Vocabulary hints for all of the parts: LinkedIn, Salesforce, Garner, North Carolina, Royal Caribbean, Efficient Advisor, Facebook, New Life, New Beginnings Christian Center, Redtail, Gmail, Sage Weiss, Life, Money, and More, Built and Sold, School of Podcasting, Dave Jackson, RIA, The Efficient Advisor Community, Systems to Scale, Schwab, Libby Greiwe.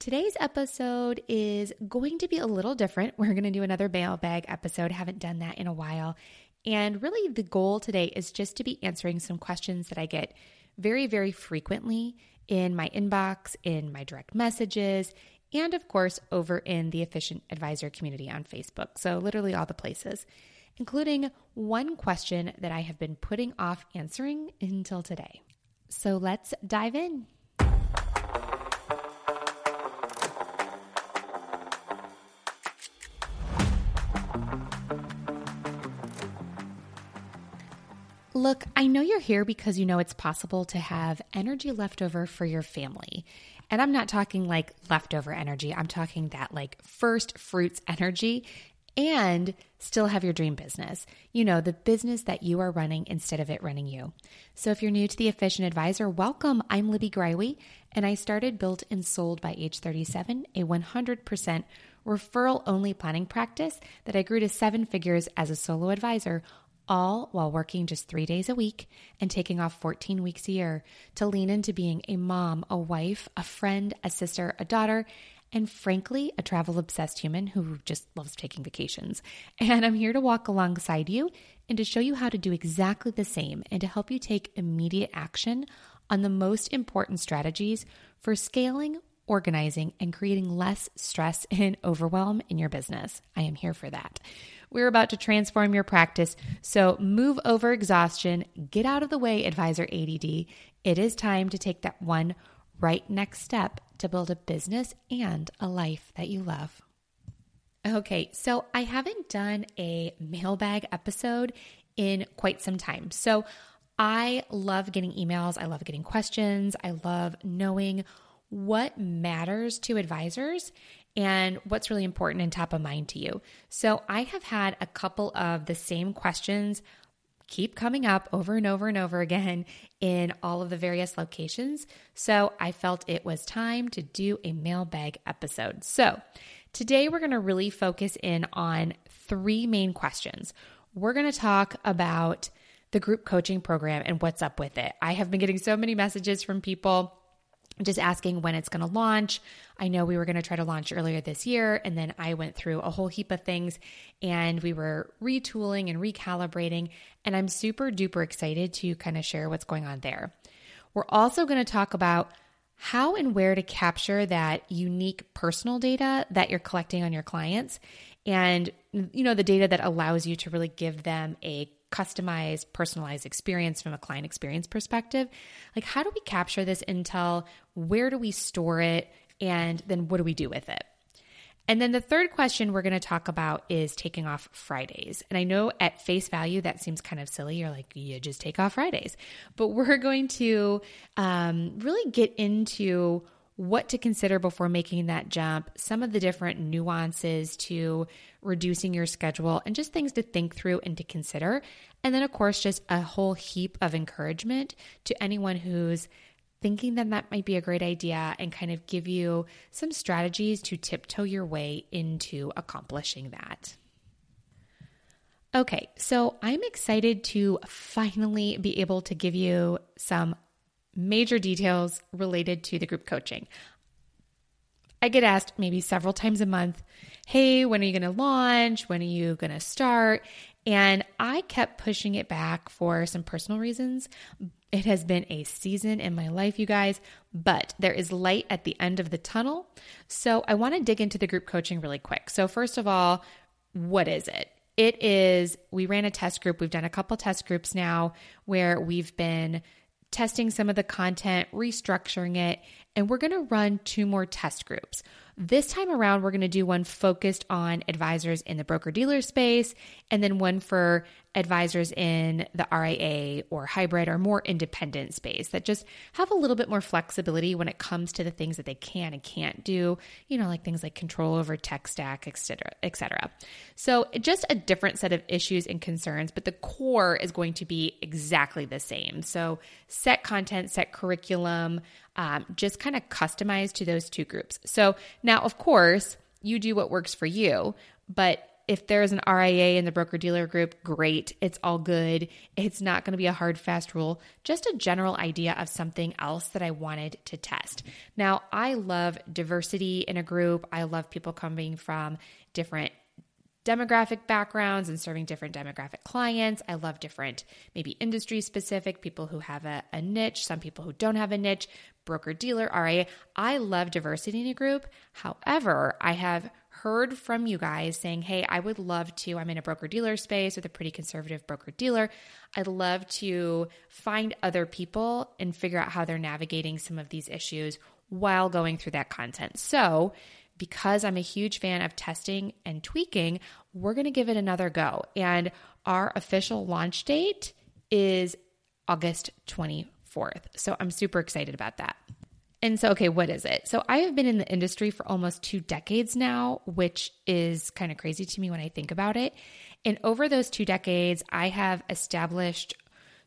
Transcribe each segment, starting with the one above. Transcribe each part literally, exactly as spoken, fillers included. Today's episode is going to be a little different. We're going to do another mailbag episode. Haven't done that in a while. And really the goal today is just to be answering some questions that I get very, very frequently in my inbox, in my direct messages, and of course, over in the Efficient Advisor community on Facebook. So literally all the places, including one question that I have been putting off answering until today. So let's dive in. Look, I know you're here because you know it's possible to have energy left over for your family. And I'm not talking like leftover energy. I'm talking that like first fruits energy and still have your dream business. You know, the business that you are running instead of it running you. So if you're new to the Efficient Advisor, welcome. I'm Libby Greiwe, and I started Built and Sold by age thirty-seven, a one hundred percent referral-only planning practice that I grew to seven figures as a solo advisor, all while working just three days a week and taking off fourteen weeks a year to lean into being a mom, a wife, a friend, a sister, a daughter, and frankly, a travel-obsessed human who just loves taking vacations. And I'm here to walk alongside you and to show you how to do exactly the same and to help you take immediate action on the most important strategies for scaling, organizing, and creating less stress and overwhelm in your business. I am here for that. We're about to transform your practice, so move over exhaustion, get out of the way, Advisor A D D. It is time to take that one right next step to build a business and a life that you love. Okay, so I haven't done a mailbag episode in quite some time, so I love getting emails, I love getting questions, I love knowing what matters to advisors and what's really important and top of mind to you. So I have had a couple of the same questions keep coming up over and over and over again in all of the various locations. So I felt it was time to do a mailbag episode. So today we're going to really focus in on three main questions. We're going to talk about the group coaching program and what's up with it. I have been getting so many messages from people just asking when it's going to launch. I know we were going to try to launch earlier this year, and then I went through a whole heap of things, and we were retooling and recalibrating, and I'm super duper excited to kind of share what's going on there. We're also going to talk about how and where to capture that unique personal data that you're collecting on your clients, and you know, the data that allows you to really give them a customized, personalized experience from a client experience perspective. Like, how do we capture this intel? Where do we store it? And then what do we do with it? And then the third question we're going to talk about is taking off Fridays. And I know at face value, that seems kind of silly. You're like, you just take off Fridays. But we're going to um, really get into what to consider before making that jump, some of the different nuances to reducing your schedule, and just things to think through and to consider. And then, of course, just a whole heap of encouragement to anyone who's thinking that that might be a great idea, and kind of give you some strategies to tiptoe your way into accomplishing that. Okay, so I'm excited to finally be able to give you some major details related to the group coaching. I get asked maybe several times a month, hey, when are you going to launch? When are you going to start? And I kept pushing it back for some personal reasons. It has been a season in my life, you guys, but there is light at the end of the tunnel. So I want to dig into the group coaching really quick. So first of all, what is it? It is, we ran a test group. We've done a couple test groups now where we've been testing some of the content, restructuring it, and we're going to run two more test groups. This time around, we're going to do one focused on advisors in the broker-dealer space, and then one for advisors in the R I A or hybrid or more independent space that just have a little bit more flexibility when it comes to the things that they can and can't do, you know, like things like control over tech stack, et cetera, et cetera. So just a different set of issues and concerns, but the core is going to be exactly the same. So set content, set curriculum, um, just kind of customized to those two groups. So now, of course, you do what works for you, but If there's an R I A in the broker-dealer group, great. It's all good. It's not going to be a hard, fast rule. Just a general idea of something else that I wanted to test. Now, I love diversity in a group. I love people coming from different demographic backgrounds and serving different demographic clients. I love different, maybe industry specific, people who have a, a niche, some people who don't have a niche, broker dealer, R I A. I love diversity in a group. However, I have heard from you guys saying, hey, I would love to, I'm in a broker dealer space with a pretty conservative broker dealer. I'd love to find other people and figure out how they're navigating some of these issues while going through that content. So because I'm a huge fan of testing and tweaking, we're going to give it another go. And our official launch date is August twenty-fourth. So I'm super excited about that. And so, okay, what is it? So I have been in the industry for almost two decades now, which is kind of crazy to me when I think about it. And over those two decades, I have established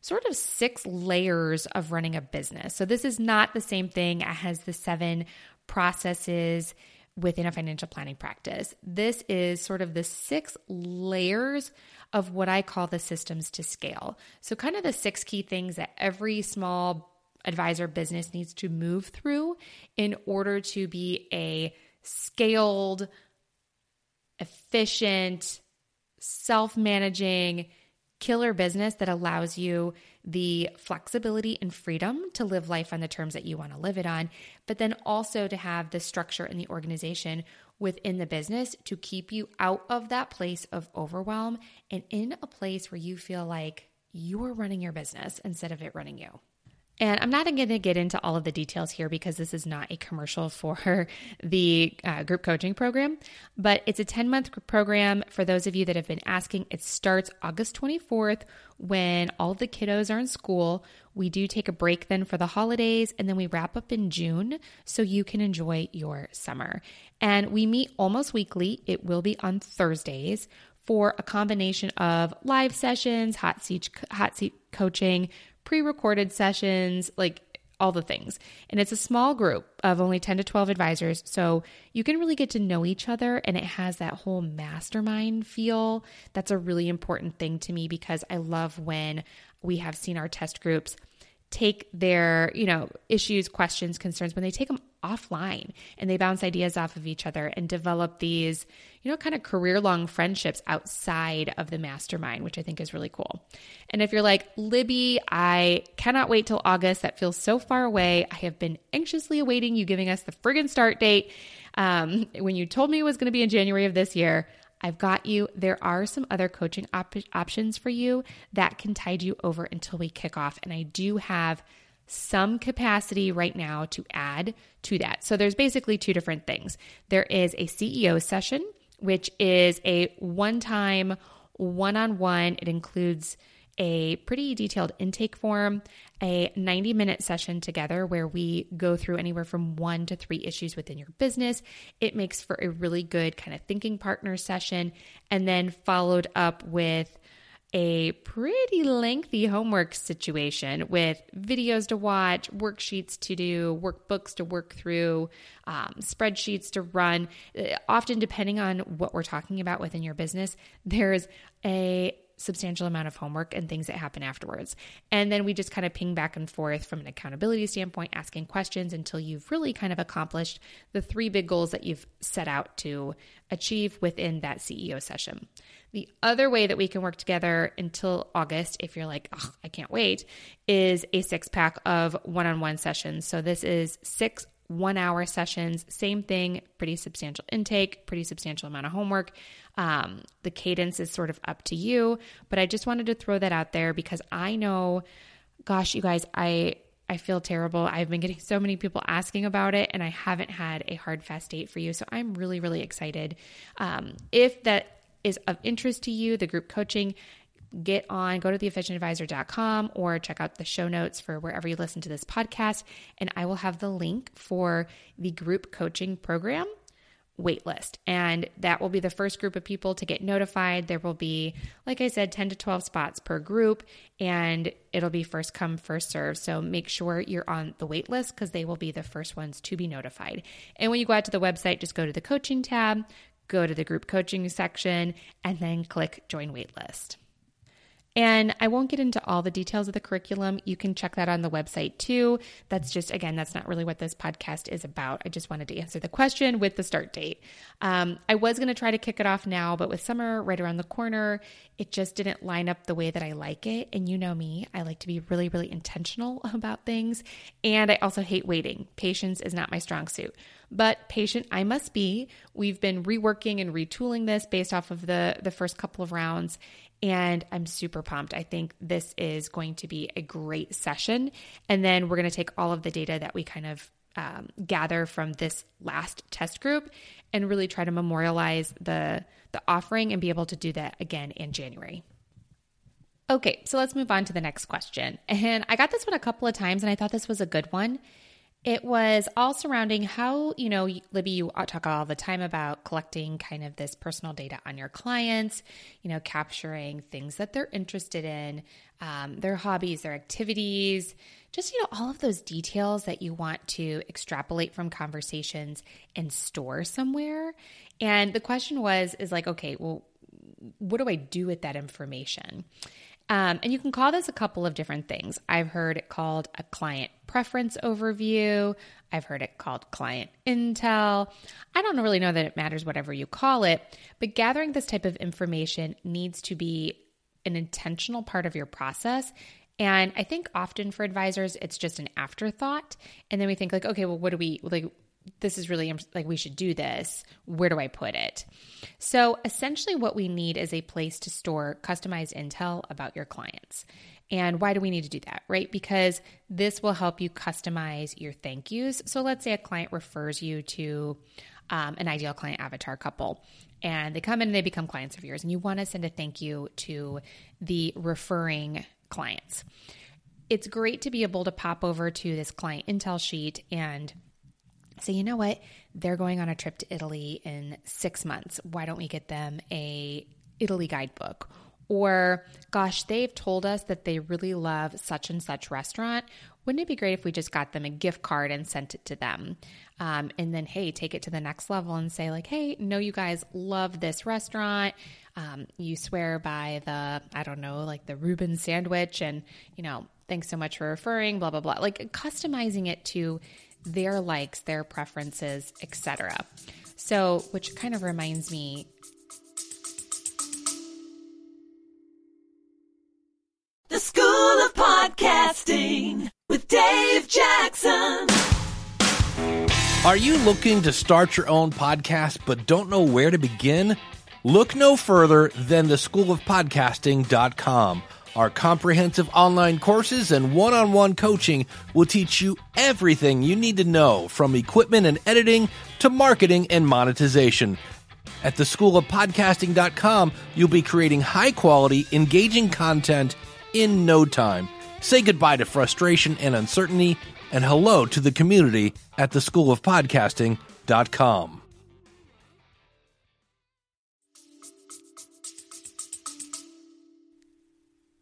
sort of six layers of running a business. So this is not the same thing as the seven processes within a financial planning practice. This is sort of the six layers of what I call the systems to scale. So kind of the six key things that every small advisor business needs to move through in order to be a scaled, efficient, self-managing killer business that allows you the flexibility and freedom to live life on the terms that you want to live it on, but then also to have the structure and the organization within the business to keep you out of that place of overwhelm and in a place where you feel like you're running your business instead of it running you. And I'm not going to get into all of the details here because this is not a commercial for the uh, group coaching program, but it's a ten-month program for those of you that have been asking. It starts August twenty-fourth when all the kiddos are in school. We do take a break then for the holidays, and then we wrap up in June so you can enjoy your summer. And we meet almost weekly. It will be on Thursdays for a combination of live sessions, hot seat, hot seat coaching, pre-recorded sessions, like all the things. And it's a small group of only ten to twelve advisors. So you can really get to know each other, and it has that whole mastermind feel. That's a really important thing to me because I love when we have seen our test groups take their, you know, issues, questions, concerns, when they take them offline and they bounce ideas off of each other and develop these, you know, kind of career-long friendships outside of the mastermind, which I think is really cool. And if you're like, Libby, I cannot wait till August. That feels so far away. I have been anxiously awaiting you giving us the friggin' start date. Um, when you told me it was going to be in January of this year, I've got you. There are some other coaching op- options for you that can tide you over until we kick off. And I do have some capacity right now to add to that. So there's basically two different things. There is a C E O session, which is a one-time, one-on-one. It includes a pretty detailed intake form, a ninety-minute session together where we go through anywhere from one to three issues within your business. It makes for a really good kind of thinking partner session, and then followed up with a pretty lengthy homework situation with videos to watch, worksheets to do, workbooks to work through, um, spreadsheets to run. Often, depending on what we're talking about within your business, there's a substantial amount of homework and things that happen afterwards. And then we just kind of ping back and forth from an accountability standpoint, asking questions until you've really kind of accomplished the three big goals that you've set out to achieve within that C E O session. The other way that we can work together until August, if you're like, oh, I can't wait, is a six pack of one-on-one sessions. So this is six one hour sessions, same thing, pretty substantial intake, pretty substantial amount of homework. Um, the cadence is sort of up to you, but I just wanted to throw that out there because I know, gosh, you guys, I, I feel terrible. I've been getting so many people asking about it and I haven't had a hard, fast date for you. So I'm really, really excited. Um, if that is of interest to you, the group coaching, get on, go to the efficient advisor dot com or check out the show notes for wherever you listen to this podcast. And I will have the link for the group coaching program waitlist. And that will be the first group of people to get notified. There will be, like I said, ten to twelve spots per group, and it'll be first come, first serve. So make sure you're on the waitlist because they will be the first ones to be notified. And when you go out to the website, just go to the coaching tab, go to the group coaching section, and then click join waitlist. And I won't get into all the details of the curriculum. You can check that on the website too. That's just, again, that's not really what this podcast is about. I just wanted to answer the question with the start date. Um, I was going to try to kick it off now, but with summer right around the corner, it just didn't line up the way that I like it. And you know me, I like to be really, really intentional about things. And I also hate waiting. Patience is not my strong suit. But patient I must be. We've been reworking and retooling this based off of the, the first couple of rounds, and I'm super pumped. I think this is going to be a great session, and then we're going to take all of the data that we kind of um, gather from this last test group and really try to memorialize the, the offering and be able to do that again in January. Okay, so let's move on to the next question. And I got this one a couple of times, and I thought this was a good one. It was all surrounding how, you know, Libby, you talk all the time about collecting kind of this personal data on your clients, you know, capturing things that they're interested in, um, their hobbies, their activities, just, you know, all of those details that you want to extrapolate from conversations and store somewhere. And the question was, is like, okay, well, what do I do with that information? Um, and you can call this a couple of different things. I've heard it called a client preference overview. I've heard it called client intel. I don't really know that it matters whatever you call it, but gathering this type of information needs to be an intentional part of your process. And I think often for advisors, it's just an afterthought. And then we think like, okay, well, what do we like? This is really like, we should do this. Where do I put it? So essentially what we need is a place to store customized intel about your clients. And why do we need to do that, right? Because this will help you customize your thank yous. So let's say a client refers you to um, an ideal client avatar couple, and they come in and they become clients of yours, and you want to send a thank you to the referring clients. It's great to be able to pop over to this client intel sheet and so you know what? They're going on a trip to Italy in six months. Why don't we get them a Italy guidebook? Or, gosh, they've told us that they really love such and such restaurant. Wouldn't it be great if we just got them a gift card and sent it to them? Um, and then, hey, take it to the next level and say like, hey, no, you guys love this restaurant. Um, you swear by the, I don't know, like the Reuben sandwich and, you know, thanks so much for referring, blah, blah, blah. Like customizing it to their likes, their preferences, et cetera. So, which kind of reminds me. The School of Podcasting with Dave Jackson. Are you looking to start your own podcast but don't know where to begin? Look no further than the school of podcasting dot com. Our comprehensive online courses and one-on-one coaching will teach you everything you need to know, from equipment and editing to marketing and monetization. At the school of podcasting dot com, you'll be creating high-quality, engaging content in no time. Say goodbye to frustration and uncertainty, and hello to the community at the school of podcasting dot com.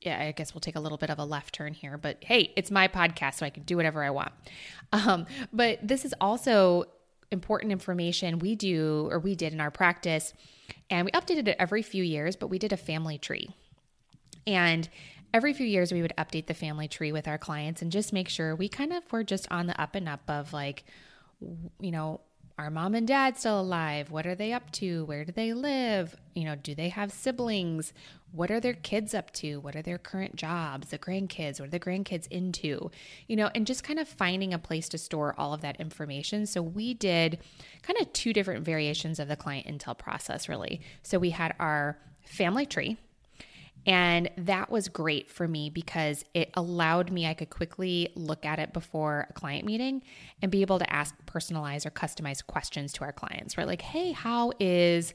Yeah, I guess we'll take a little bit of a left turn here, but hey, it's my podcast, so I can do whatever I want. Um, but this is also important information we do, or we did in our practice, and we updated it every few years, but we did a family tree. And every few years we would update the family tree with our clients and just make sure we kind of were just on the up and up of like, you know, are mom and dad still alive? What are they up to? Where do they live? You know, do they have siblings? What are their kids up to? What are their current jobs? The grandkids, what are the grandkids into? You know, and just kind of finding a place to store all of that information. So we did kind of two different variations of the client intel process, really. So we had our family tree, and that was great for me because it allowed me, I could quickly look at it before a client meeting and be able to ask personalized or customized questions to our clients, right? Like, hey, how is,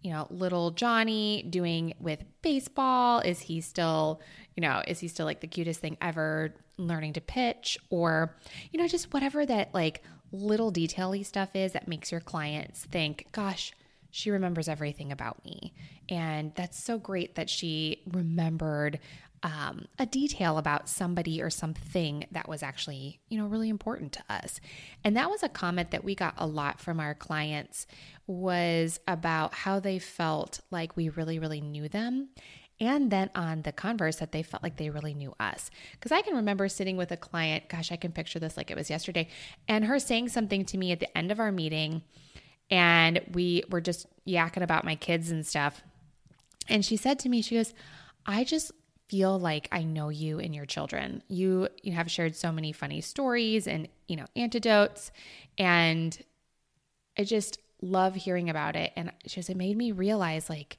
you know, little Johnny doing with baseball? Is he still, you know, is he still like the cutest thing ever learning to pitch? Or, you know, just whatever that like little detail-y stuff is that makes your clients think, gosh, she remembers everything about me. And that's so great that she remembered um, a detail about somebody or something that was actually, you know, really important to us. And that was a comment that we got a lot from our clients, was about how they felt like we really, really knew them. And then on the converse, that they felt like they really knew us. Because I can remember sitting with a client, gosh, I can picture this like it was yesterday, and her saying something to me at the end of our meeting, and we were just yakking about my kids and stuff. And she said to me, she goes, I just feel like I know you and your children. You you have shared so many funny stories and, you know, anecdotes, and I just love hearing about it. And she goes, it made me realize, like,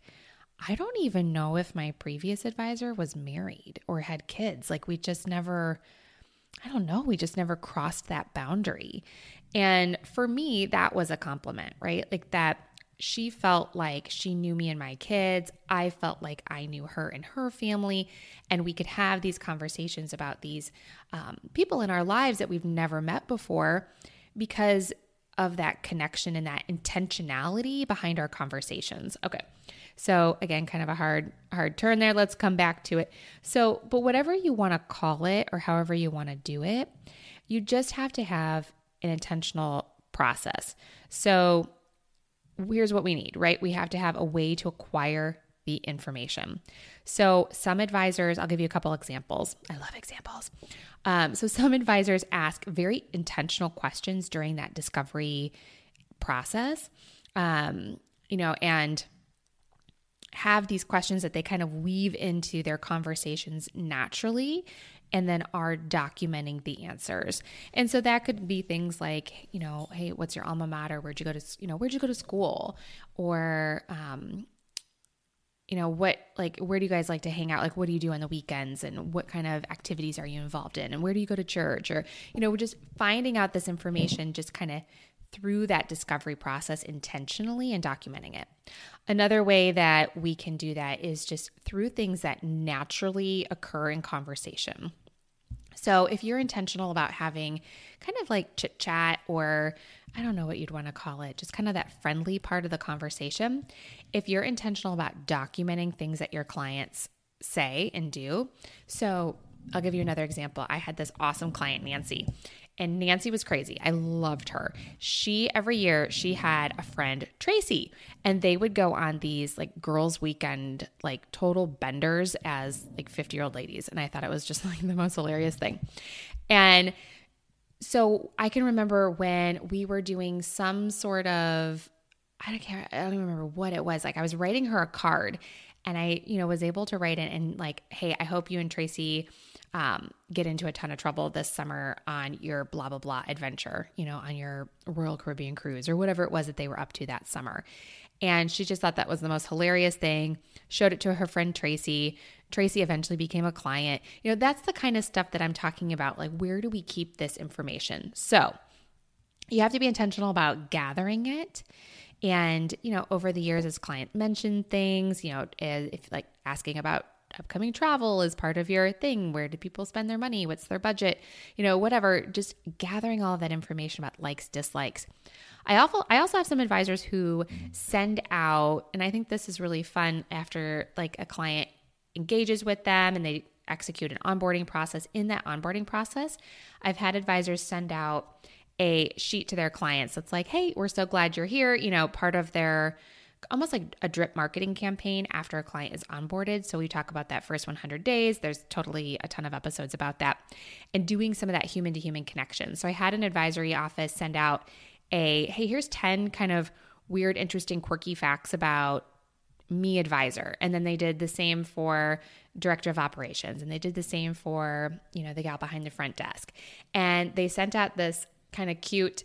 I don't even know if my previous advisor was married or had kids. Like, we just never, I don't know, we just never crossed that boundary. And for me, that was a compliment, right? Like, that she felt like she knew me and my kids. I felt like I knew her and her family. And we could have these conversations about these um, people in our lives that we've never met before, because of that connection and that intentionality behind our conversations. Okay. So again, kind of a hard, hard turn there. Let's come back to it. So, but whatever you want to call it or however you want to do it, you just have to have an intentional process. So here's what we need, right? We have to have a way to acquire the information. So some advisors, I'll give you a couple examples. I love examples. Um, so some advisors ask very intentional questions during that discovery process, um, you know, and have these questions that they kind of weave into their conversations naturally, and then are documenting the answers. And so that could be things like, you know, hey, what's your alma mater? Where'd you go to, you know, where'd you go to school? Or, um, you know, what, like, where do you guys like to hang out? Like, what do you do on the weekends, and what kind of activities are you involved in? And where do you go to church? Or, you know, we're just finding out this information just kind of through that discovery process intentionally and documenting it. Another way that we can do that is just through things that naturally occur in conversation. So if you're intentional about having kind of like chit chat, or I don't know what you'd want to call it, just kind of that friendly part of the conversation, if you're intentional about documenting things that your clients say and do. So I'll give you another example. I had this awesome client, Nancy, and Nancy was crazy. I loved her. She, every year she had a friend, Tracy, and they would go on these like girls weekend, like total benders as like fifty year old ladies. And I thought it was just like the most hilarious thing. And so I can remember when we were doing some sort of, I don't care. I don't even remember what it was. Like, I was writing her a card, and I, you know, was able to write it and like, hey, I hope you and Tracy um, get into a ton of trouble this summer on your blah, blah, blah adventure, you know, on your Royal Caribbean cruise or whatever it was that they were up to that summer. And she just thought that was the most hilarious thing. Showed it to her friend, Tracy. Tracy eventually became a client. You know, that's the kind of stuff that I'm talking about. Like, where do we keep this information? So you have to be intentional about gathering it. And, you know, over the years, as client mentioned things, you know, if like asking about upcoming travel is part of your thing. Where do people spend their money? What's their budget? You know, whatever, just gathering all of that information about likes, dislikes. I also, I also have some advisors who send out, and I think this is really fun, after like a client engages with them and they execute an onboarding process. In that onboarding process, I've had advisors send out a sheet to their clients that's like, hey, we're so glad you're here. You know, part of their almost like a drip marketing campaign after a client is onboarded. So we talk about that first one hundred days. There's totally a ton of episodes about that, and doing some of that human to human connection. So I had an advisory office send out a, hey, here's ten kind of weird, interesting, quirky facts about me, advisor. And then they did the same for director of operations. And they did the same for, you know, the gal behind the front desk. And they sent out this kind of cute,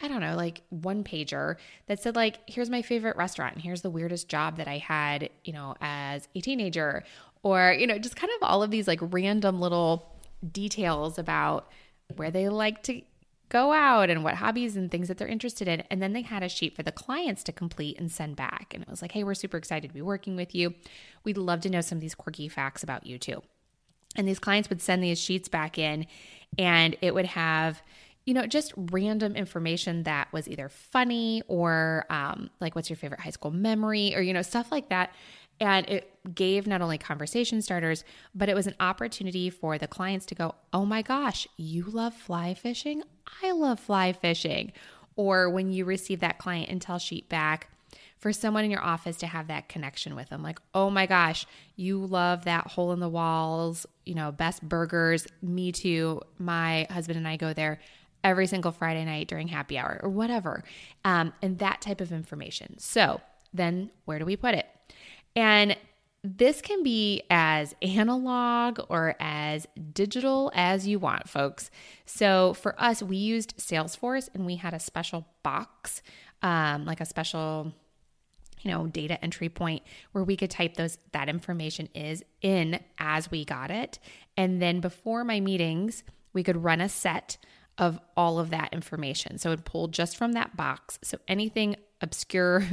I don't know, like one pager that said like, here's my favorite restaurant, and here's the weirdest job that I had, you know, as a teenager, or, you know, just kind of all of these like random little details about where they like to go out and what hobbies and things that they're interested in. And then they had a sheet for the clients to complete and send back. And it was like, hey, we're super excited to be working with you. We'd love to know some of these quirky facts about you too. And these clients would send these sheets back in, and it would have, you know, just random information that was either funny or um, like, what's your favorite high school memory, or, you know, stuff like that. And it gave not only conversation starters, but it was an opportunity for the clients to go, oh my gosh, you love fly fishing? I love fly fishing. Or when you receive that client intel sheet back, for someone in your office to have that connection with them, like, oh my gosh, you love that hole in the walls, you know, best burgers, me too. My husband and I go there every single Friday night during happy hour or whatever, um, and that type of information. So then where do we put it? And this can be as analog or as digital as you want, folks. So for us, we used Salesforce and we had a special box, um, like a special, you know, data entry point where we could type those, that information is in as we got it. And then before my meetings, we could run a set of all of that information. So it pulled just from that box. So anything obscure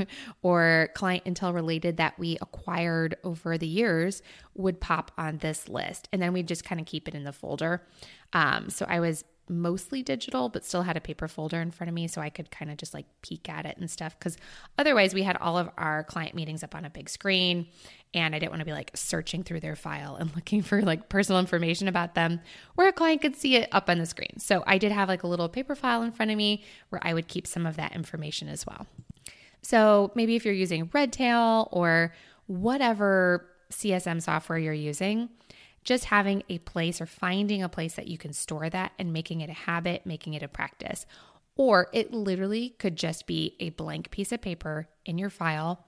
or client intel related that we acquired over the years would pop on this list. And then we just kind of keep it in the folder. Um, so I was mostly digital, but still had a paper folder in front of me so I could kind of just like peek at it and stuff. Because otherwise we had all of our client meetings up on a big screen and I didn't want to be like searching through their file and looking for like personal information about them where a client could see it up on the screen. So I did have like a little paper file in front of me where I would keep some of that information as well. So maybe if you're using Redtail or whatever C S M software you're using, just having a place or finding a place that you can store that and making it a habit, making it a practice. Or it literally could just be a blank piece of paper in your file.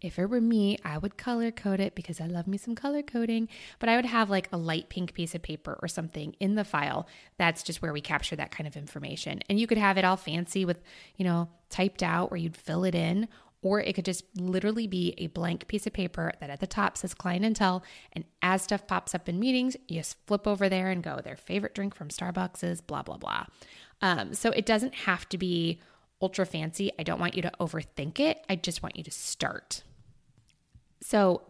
If it were me, I would color code it because I love me some color coding, but I would have like a light pink piece of paper or something in the file. That's just where we capture that kind of information. And you could have it all fancy with, you know, typed out where you'd fill it in, or it could just literally be a blank piece of paper that at the top says client intel. And as stuff pops up in meetings, you just flip over there and go, their favorite drink from Starbucks is blah, blah, blah. Um, so it doesn't have to be ultra fancy. I don't want you to overthink it. I just want you to start. So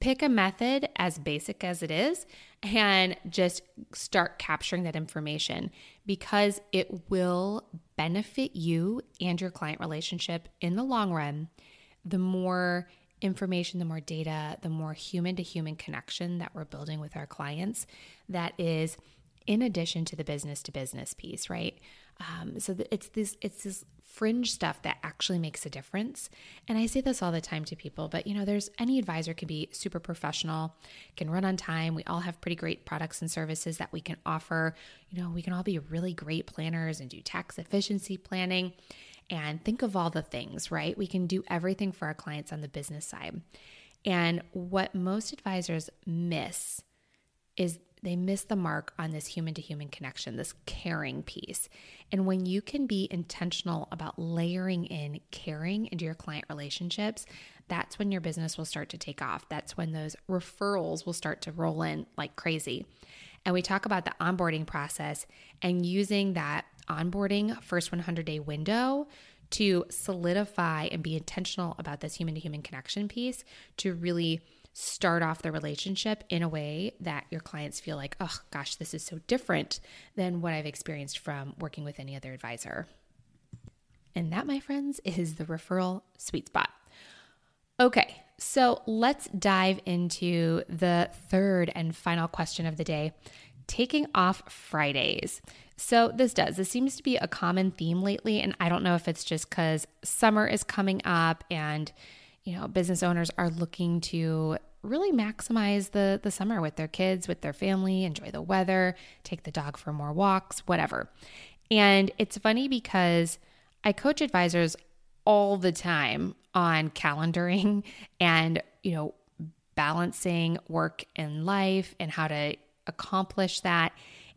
pick a method as basic as it is and just start capturing that information because it will benefit you and your client relationship in the long run. The more information, the more data, the more human-to-human connection that we're building with our clients, that is in addition to the business-to-business piece, right? Um, so it's this, it's this fringe stuff that actually makes a difference. And I say this all the time to people, but you know, there's any advisor can be super professional, can run on time. We all have pretty great products and services that we can offer. You know, we can all be really great planners and do tax efficiency planning and think of all the things, right? We can do everything for our clients on the business side. And what most advisors miss is they miss the mark on this human-to-human connection, this caring piece. And when you can be intentional about layering in caring into your client relationships, that's when your business will start to take off. That's when those referrals will start to roll in like crazy. And we talk about the onboarding process and using that onboarding first one hundred day window to solidify and be intentional about this human-to-human connection piece to really start off the relationship in a way that your clients feel like, oh gosh, this is so different than what I've experienced from working with any other advisor. And that, my friends, is the referral sweet spot. Okay, so let's dive into the third and final question of the day, taking off Fridays. So this does, this seems to be a common theme lately, and I don't know if it's just because summer is coming up and, you know, business owners are looking to really maximize the, the summer with their kids, with their family, enjoy the weather, take the dog for more walks, whatever. And it's funny because I coach advisors all the time on calendaring and, you know, balancing work and life and how to accomplish that.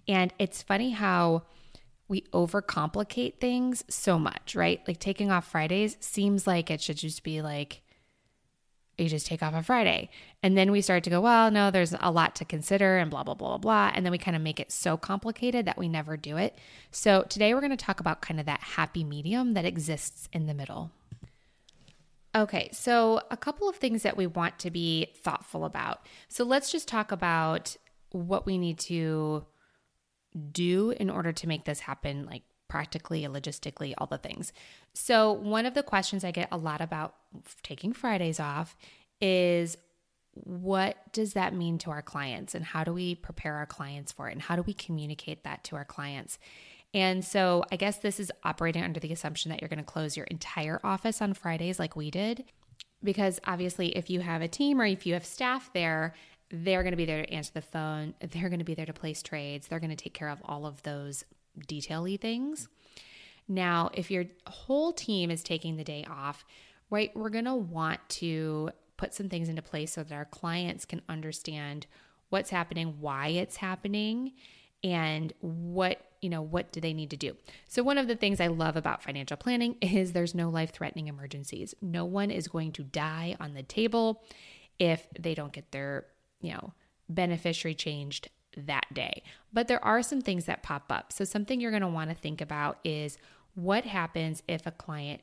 And it's funny how we overcomplicate things so much, right? Like taking off Fridays seems like it should just be like, you just take off on Friday. And then we start to go, well, no, there's a lot to consider and blah, blah, blah, blah, blah. And then we kind of make it so complicated that we never do it. So today we're going to talk about kind of that happy medium that exists in the middle. Okay, so a couple of things that we want to be thoughtful about. So let's just talk about what we need to do in order to make this happen, like practically, logistically, all the things. So one of the questions I get a lot about taking Fridays off is what does that mean to our clients, and how do we prepare our clients for it, and how do we communicate that to our clients? And so I guess this is operating under the assumption that you're going to close your entire office on Fridays like we did, because obviously if you have a team or if you have staff there, they're going to be there to answer the phone. They're going to be there to place trades. They're going to take care of all of those detail-y things. Now, if your whole team is taking the day off, right, we're going to want to put some things into place so that our clients can understand what's happening, why it's happening, and what, you know, what do they need to do? So one of the things I love about financial planning is there's no life-threatening emergencies. No one is going to die on the table if they don't get their, you know, beneficiary changed that day. But there are some things that pop up. So something you're going to want to think about is what happens if a client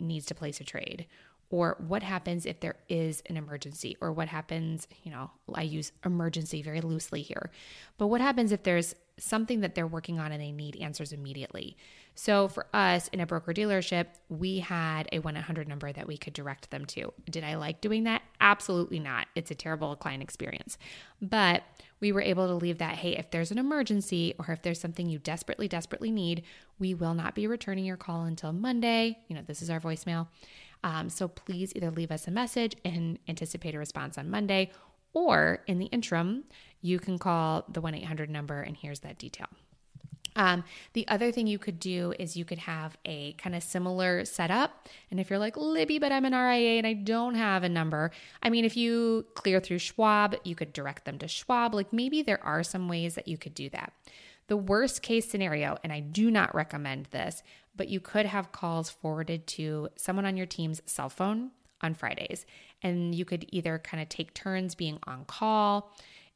needs to place a trade, or what happens if there is an emergency, or what happens, you know, I use emergency very loosely here, but what happens if there's something that they're working on and they need answers immediately? So for us in a broker dealership, we had a one eight hundred number that we could direct them to. Did I like doing that? Absolutely not. It's a terrible client experience. But we were able to leave that, hey, if there's an emergency or if there's something you desperately, desperately need, we will not be returning your call until Monday. You know, this is our voicemail. Um, so please either leave us a message and anticipate a response on Monday, or in the interim, you can call the one eight hundred number, and here's that detail. Um, the other thing you could do is you could have a kind of similar setup. And if you're like, Libby, but I'm an R I A and I don't have a number. I mean, if you clear through Schwab, you could direct them to Schwab. Like maybe there are some ways that you could do that. The worst case scenario, and I do not recommend this, but you could have calls forwarded to someone on your team's cell phone on Fridays. And you could either kind of take turns being on call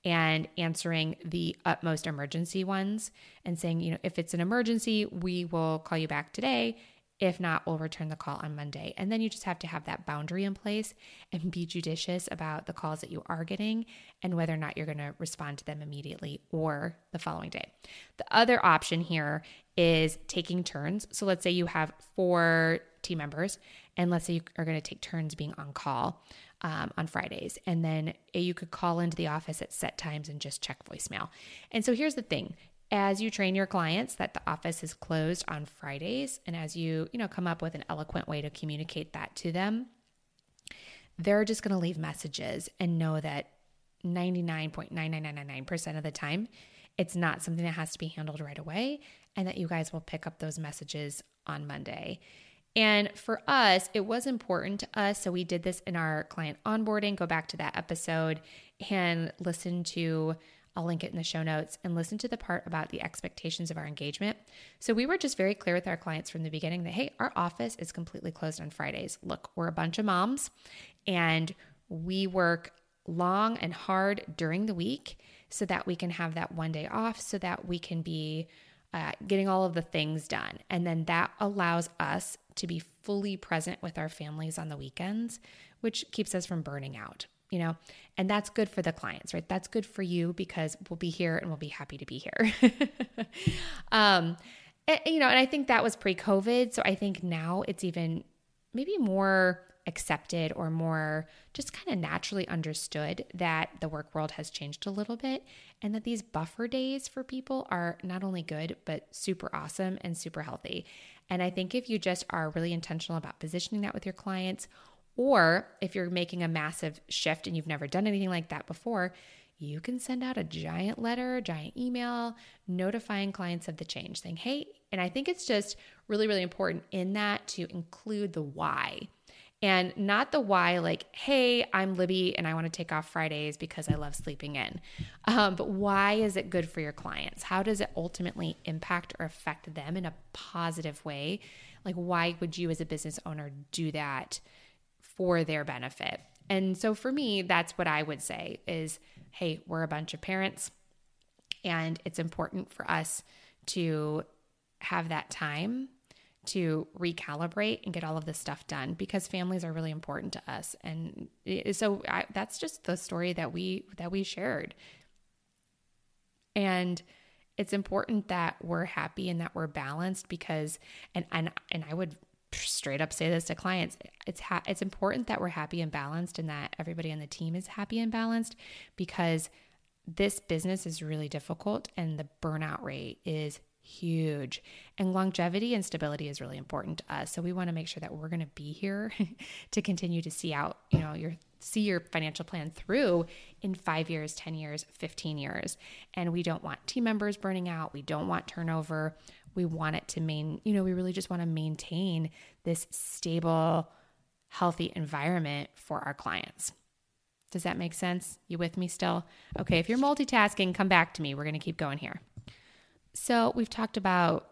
and answering the utmost emergency ones and saying, you know, if it's an emergency, we will call you back today. If not, we'll return the call on Monday. And then you just have to have that boundary in place and be judicious about the calls that you are getting and whether or not you're going to respond to them immediately or the following day. The other option here is taking turns. So let's say you have four team members, and let's say you are going to take turns being on call um, on Fridays. And then you could call into the office at set times and just check voicemail. And so here's the thing. As you train your clients that the office is closed on Fridays, and as you, you know, come up with an eloquent way to communicate that to them, they're just going to leave messages and know that ninety-nine point nine nine nine nine percent of the time, it's not something that has to be handled right away, and that you guys will pick up those messages on Monday. And for us, it was important to us. So we did this in our client onboarding. Go back to that episode and listen to, I'll link it in the show notes, and listen to the part about the expectations of our engagement. So we were just very clear with our clients from the beginning that, hey, our office is completely closed on Fridays. Look, we're a bunch of moms and we work long and hard during the week so that we can have that one day off, so that we can be uh, getting all of the things done. And then that allows us to be fully present with our families on the weekends, which keeps us from burning out, you know, and that's good for the clients, right? That's good for you because we'll be here and we'll be happy to be here. um, and, you know, and I think that was pre-COVID. So I think now it's even maybe more accepted or more just kind of naturally understood that the work world has changed a little bit, and that these buffer days for people are not only good, but super awesome and super healthy. And I think if you just are really intentional about positioning that with your clients, or if you're making a massive shift and you've never done anything like that before, you can send out a giant letter, giant email, notifying clients of the change, saying, hey, and I think it's just really, really important in that to include the why. And not the why like, hey, I'm Libby and I want to take off Fridays because I love sleeping in. Um, but why is it good for your clients? How does it ultimately impact or affect them in a positive way? Like, why would you as a business owner do that for their benefit? And so for me, that's what I would say is, hey, we're a bunch of parents and it's important for us to have that time to recalibrate and get all of this stuff done because families are really important to us. And so I, that's just the story that we, that we shared. And it's important that we're happy and that we're balanced because, and, and, and I would straight up say this to clients. It's ha- it's important that we're happy and balanced, and that everybody on the team is happy and balanced, because this business is really difficult and the burnout rate is huge. And longevity and stability is really important to us. So we want to make sure that we're going to be here to continue to see out, you know, your see your financial plan through in five years, ten years, fifteen years. And we don't want team members burning out. We don't want turnover. We want it to main, you know, we really just want to maintain this stable, healthy environment for our clients. Does that make sense? You with me still? Okay. If you're multitasking, come back to me. We're going to keep going here. So we've talked about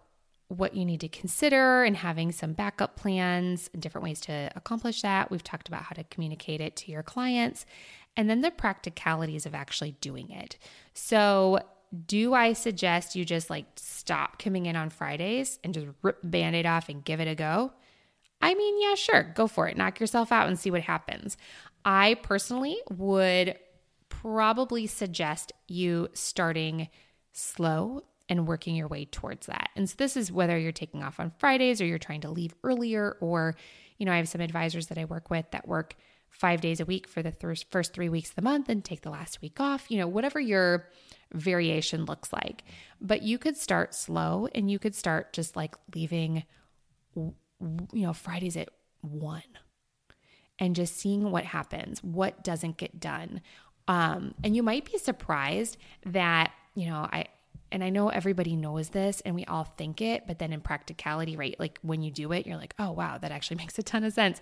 what you need to consider and having some backup plans and different ways to accomplish that. We've talked about how to communicate it to your clients, and then the practicalities of actually doing it. So do I suggest you just like stop coming in on Fridays and just rip Band-Aid off and give it a go? I mean, yeah, sure. Go for it. Knock yourself out and see what happens. I personally would probably suggest you starting slow and working your way towards that. And so this is whether you're taking off on Fridays or you're trying to leave earlier, or, you know, I have some advisors that I work with that work five days a week for the th- first three weeks of the month and take the last week off, you know, whatever your variation looks like. But you could start slow, and you could start just like leaving, you know, Fridays at one and just seeing what happens, what doesn't get done. Um, and you might be surprised that, you know, I, And I know everybody knows this and we all think it, but then in practicality, right? Like when you do it, you're like, oh, wow, that actually makes a ton of sense.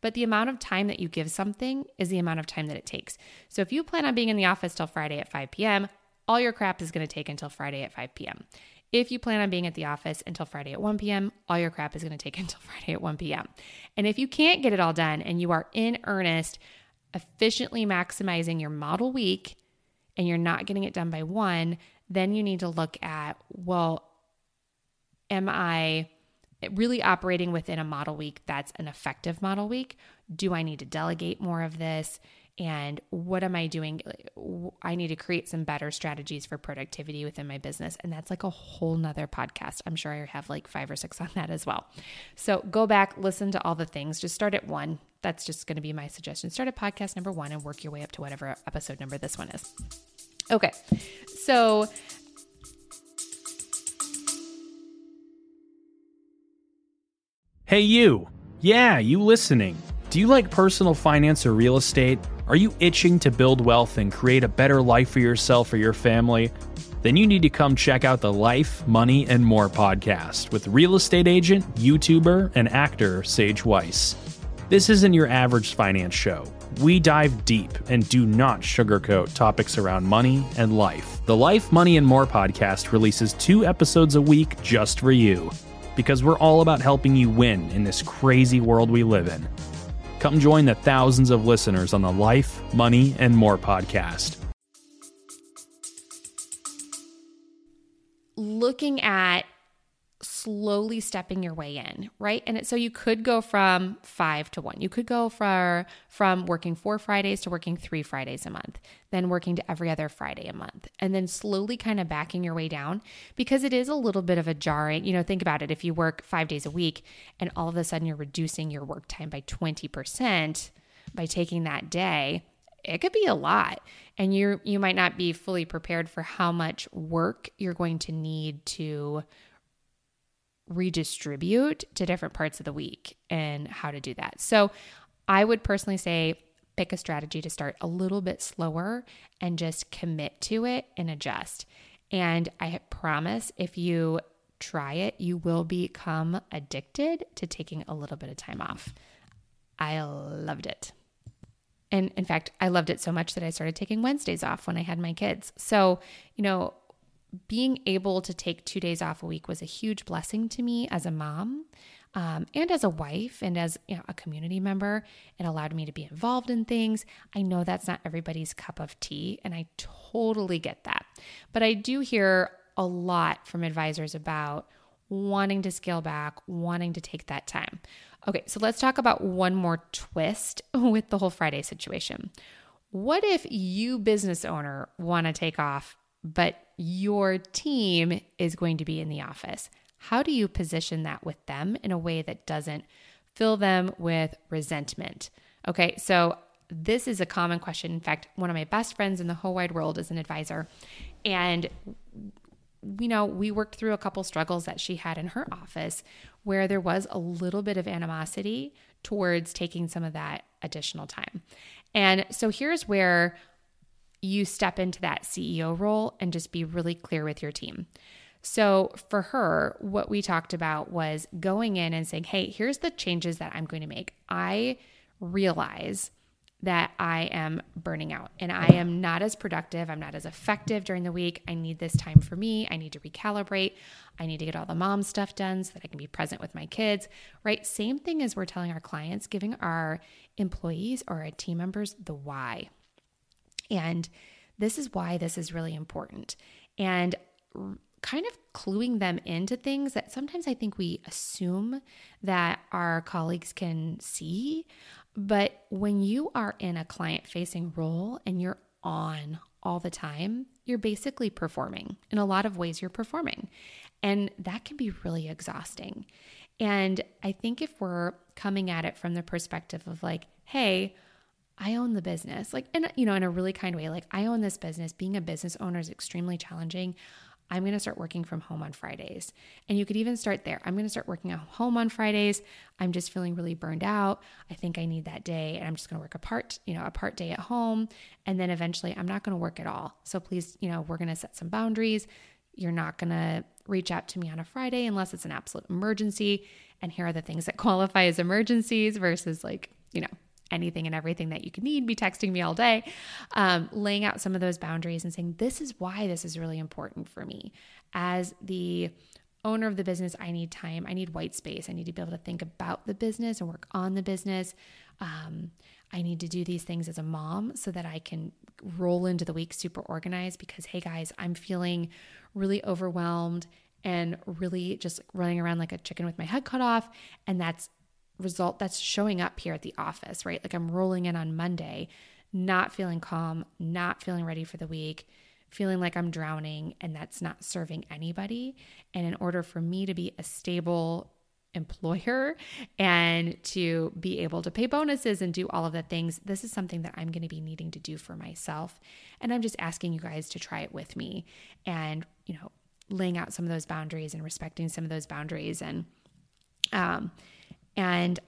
But the amount of time that you give something is the amount of time that it takes. So if you plan on being in the office till Friday at five p.m., all your crap is going to take until Friday at five p.m. If you plan on being at the office until Friday at one p.m., all your crap is going to take until Friday at one p.m. And if you can't get it all done and you are in earnest, efficiently maximizing your model week, and you're not getting it done by one, then you need to look at, well, am I really operating within a model week that's an effective model week? Do I need to delegate more of this? And what am I doing? I need to create some better strategies for productivity within my business. And that's like a whole nother podcast. I'm sure I have like five or six on that as well. So go back, listen to all the things. Just start at one. That's just going to be my suggestion. Start at podcast number one and work your way up to whatever episode number this one is. Okay. So hey, you. Yeah, you listening. Do you like personal finance or real estate? Are you itching to build wealth and create a better life for yourself or your family? Then you need to come check out the Life, Money, and More podcast with real estate agent, YouTuber, and actor Sage Weiss. This isn't your average finance show. We dive deep and do not sugarcoat topics around money and life. The Life, Money, and More podcast releases two episodes a week just for you, because we're all about helping you win in this crazy world we live in. Come join the thousands of listeners on the Life, Money, and More podcast. Looking at slowly stepping your way in, right? And it, so you could go from five to one. You could go for, from working four Fridays to working three Fridays a month, then working to every other Friday a month, and then slowly kind of backing your way down, because it is a little bit of a jarring, you know, think about it. If you work five days a week and all of a sudden you're reducing your work time by twenty percent by taking that day, it could be a lot. And you you might not be fully prepared for how much work you're going to need to redistribute to different parts of the week and how to do that. So I would personally say pick a strategy to start a little bit slower and just commit to it and adjust. And I promise if you try it, you will become addicted to taking a little bit of time off. I loved it. And in fact, I loved it so much that I started taking Wednesdays off when I had my kids. So, you know, being able to take two days off a week was a huge blessing to me as a mom, um, and as a wife, and as, you know, a community member. It allowed me to be involved in things. I know that's not everybody's cup of tea, and I totally get that. But I do hear a lot from advisors about wanting to scale back, wanting to take that time. Okay, so let's talk about one more twist with the whole Friday situation. What if you, business owner, want to take off, but your team is going to be in the office? how do you position that with them in a way that doesn't fill them with resentment? Okay, so this is a common question. In fact, one of my best friends in the whole wide world is an advisor. And, you know, we worked through a couple struggles that she had in her office where there was a little bit of animosity towards taking some of that additional time. And so here's where you step into that C E O role and just be really clear with your team. So for her, what we talked about was going in and saying, hey, here's the changes that I'm going to make. I realize that I am burning out and I am not as productive. I'm not as effective during the week. I need this time for me. I need to recalibrate. I need to get all the mom stuff done so that I can be present with my kids, right? Same thing as we're telling our clients, giving our employees or our team members the why. And this is why this is really important. And kind of cluing them into things that sometimes I think we assume that our colleagues can see. But when you are in a client-facing role and you're on all the time, you're basically performing. In a lot of ways, you're performing. And that can be really exhausting. And I think if we're coming at it from the perspective of like, hey, I own the business, like, and you know, in a really kind way, like, I own this business. Being a business owner is extremely challenging. I'm going to start working from home on Fridays. And you could even start there. I'm going to start working at home on Fridays. I'm just feeling really burned out. I think I need that day. And I'm just going to work a part, you know, a part day at home. And then eventually I'm not going to work at all. So please, you know, we're going to set some boundaries. You're not going to reach out to me on a Friday unless it's an absolute emergency. And here are the things that qualify as emergencies versus like, you know, anything and everything that you could need, be texting me all day, um, laying out some of those boundaries and saying, this is why this is really important for me. As the owner of the business, I need time. I need white space. I need to be able to think about the business and work on the business. Um, I need to do these things as a mom so that I can roll into the week super organized because, hey guys, I'm feeling really overwhelmed and really just running around like a chicken with my head cut off. And that's result that's showing up here at the office, right? Like I'm rolling in on Monday, not feeling calm, not feeling ready for the week, feeling like I'm drowning, and that's not serving anybody. And in order for me to be a stable employer and to be able to pay bonuses and do all of the things, this is something that I'm going to be needing to do for myself. And I'm just asking you guys to try it with me and, you know, laying out some of those boundaries and respecting some of those boundaries. And, um, And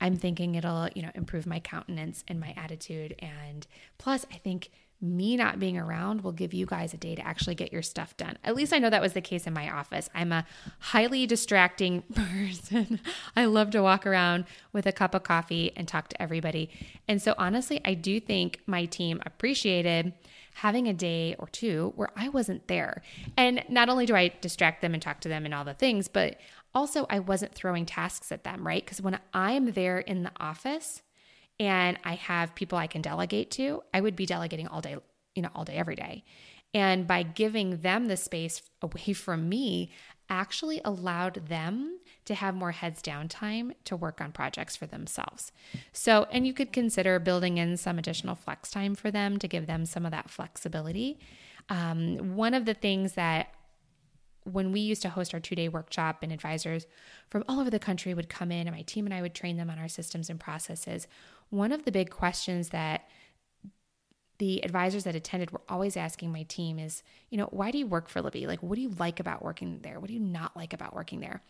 I'm thinking it'll, you know, improve my countenance and my attitude. And plus, I think me not being around will give you guys a day to actually get your stuff done. At least I know that was the case in my office. I'm a highly distracting person. I love to walk around with a cup of coffee and talk to everybody. And so honestly, I do think my team appreciated having a day or two where I wasn't there. And not only do I distract them and talk to them and all the things, but also I wasn't throwing tasks at them, right? Because when I'm there in the office and I have people I can delegate to, I would be delegating all day, you know, all day, every day. And by giving them the space away from me actually allowed them to have more heads down time to work on projects for themselves. So, and you could consider building in some additional flex time for them to give them some of that flexibility. Um, one of the things that when we used to host our two-day workshop and advisors from all over the country would come in and my team and I would train them on our systems and processes, one of the big questions that the advisors that attended were always asking my team is, you know, why do you work for Libby? Like, what do you like about working there? What do you not like about working there?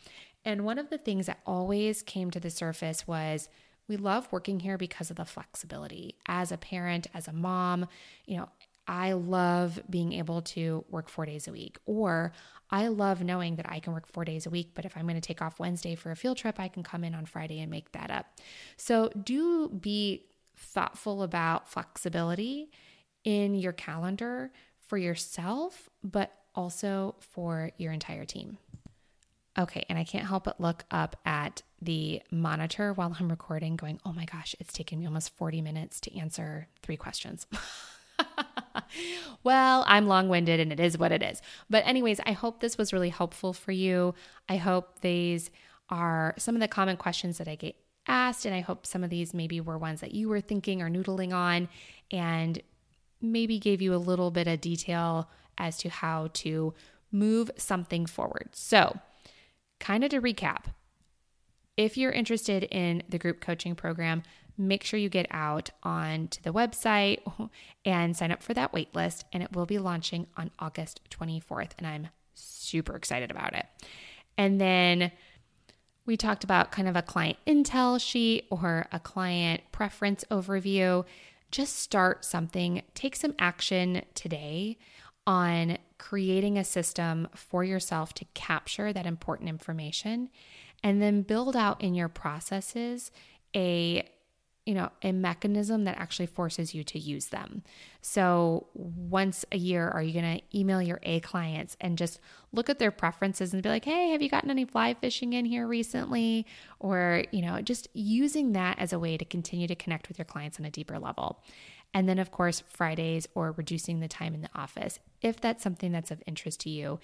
And one of the things that always came to the surface was, we love working here because of the flexibility. As a parent, as a mom, you know, I love being able to work four days a week, or I love knowing that I can work four days a week, but if I'm going to take off Wednesday for a field trip, I can come in on Friday and make that up. So do be thoughtful about flexibility in your calendar for yourself, but also for your entire team. Okay, and I can't help but look up at the monitor while I'm recording going, oh my gosh, it's taken me almost forty minutes to answer three questions. Well, I'm long-winded and it is what it is. But anyways, I hope this was really helpful for you. I hope these are some of the common questions that I get asked, and I hope some of these maybe were ones that you were thinking or noodling on and maybe gave you a little bit of detail as to how to move something forward. So kind of to recap, if you're interested in the group coaching program, make sure you get out onto the website and sign up for that wait list. And it will be launching on August twenty-fourth. And I'm super excited about it. And then we talked about kind of a client intel sheet or a client preference overview. Just start something, take some action today on creating a system for yourself to capture that important information, and then build out in your processes a, you know, a mechanism that actually forces you to use them. So once a year, are you going to email your A clients and just look at their preferences and be like, hey, have you gotten any fly fishing in here recently? Or, you know, just using that as a way to continue to connect with your clients on a deeper level. And then, of course, Fridays or reducing the time in the office. If that's something that's of interest to you,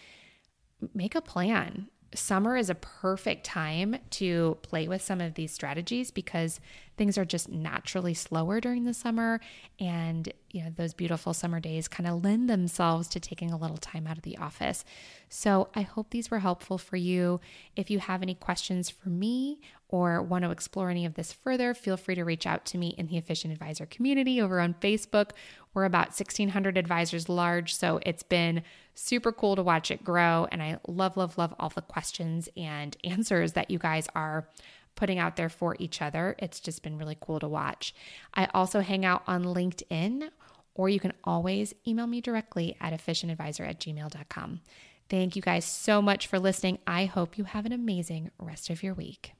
make a plan. Summer is a perfect time to play with some of these strategies because things are just naturally slower during the summer. And, you know, those beautiful summer days kind of lend themselves to taking a little time out of the office. So I hope these were helpful for you. If you have any questions for me or want to explore any of this further, feel free to reach out to me in the Efficient Advisor community over on Facebook. We're about sixteen hundred advisors large, so it's been super cool to watch it grow. And I love, love, love all the questions and answers that you guys are putting out there for each other. It's just been really cool to watch. I also hang out on LinkedIn, or you can always email me directly at efficient advisor at gmail dot com. Thank you guys so much for listening. I hope you have an amazing rest of your week.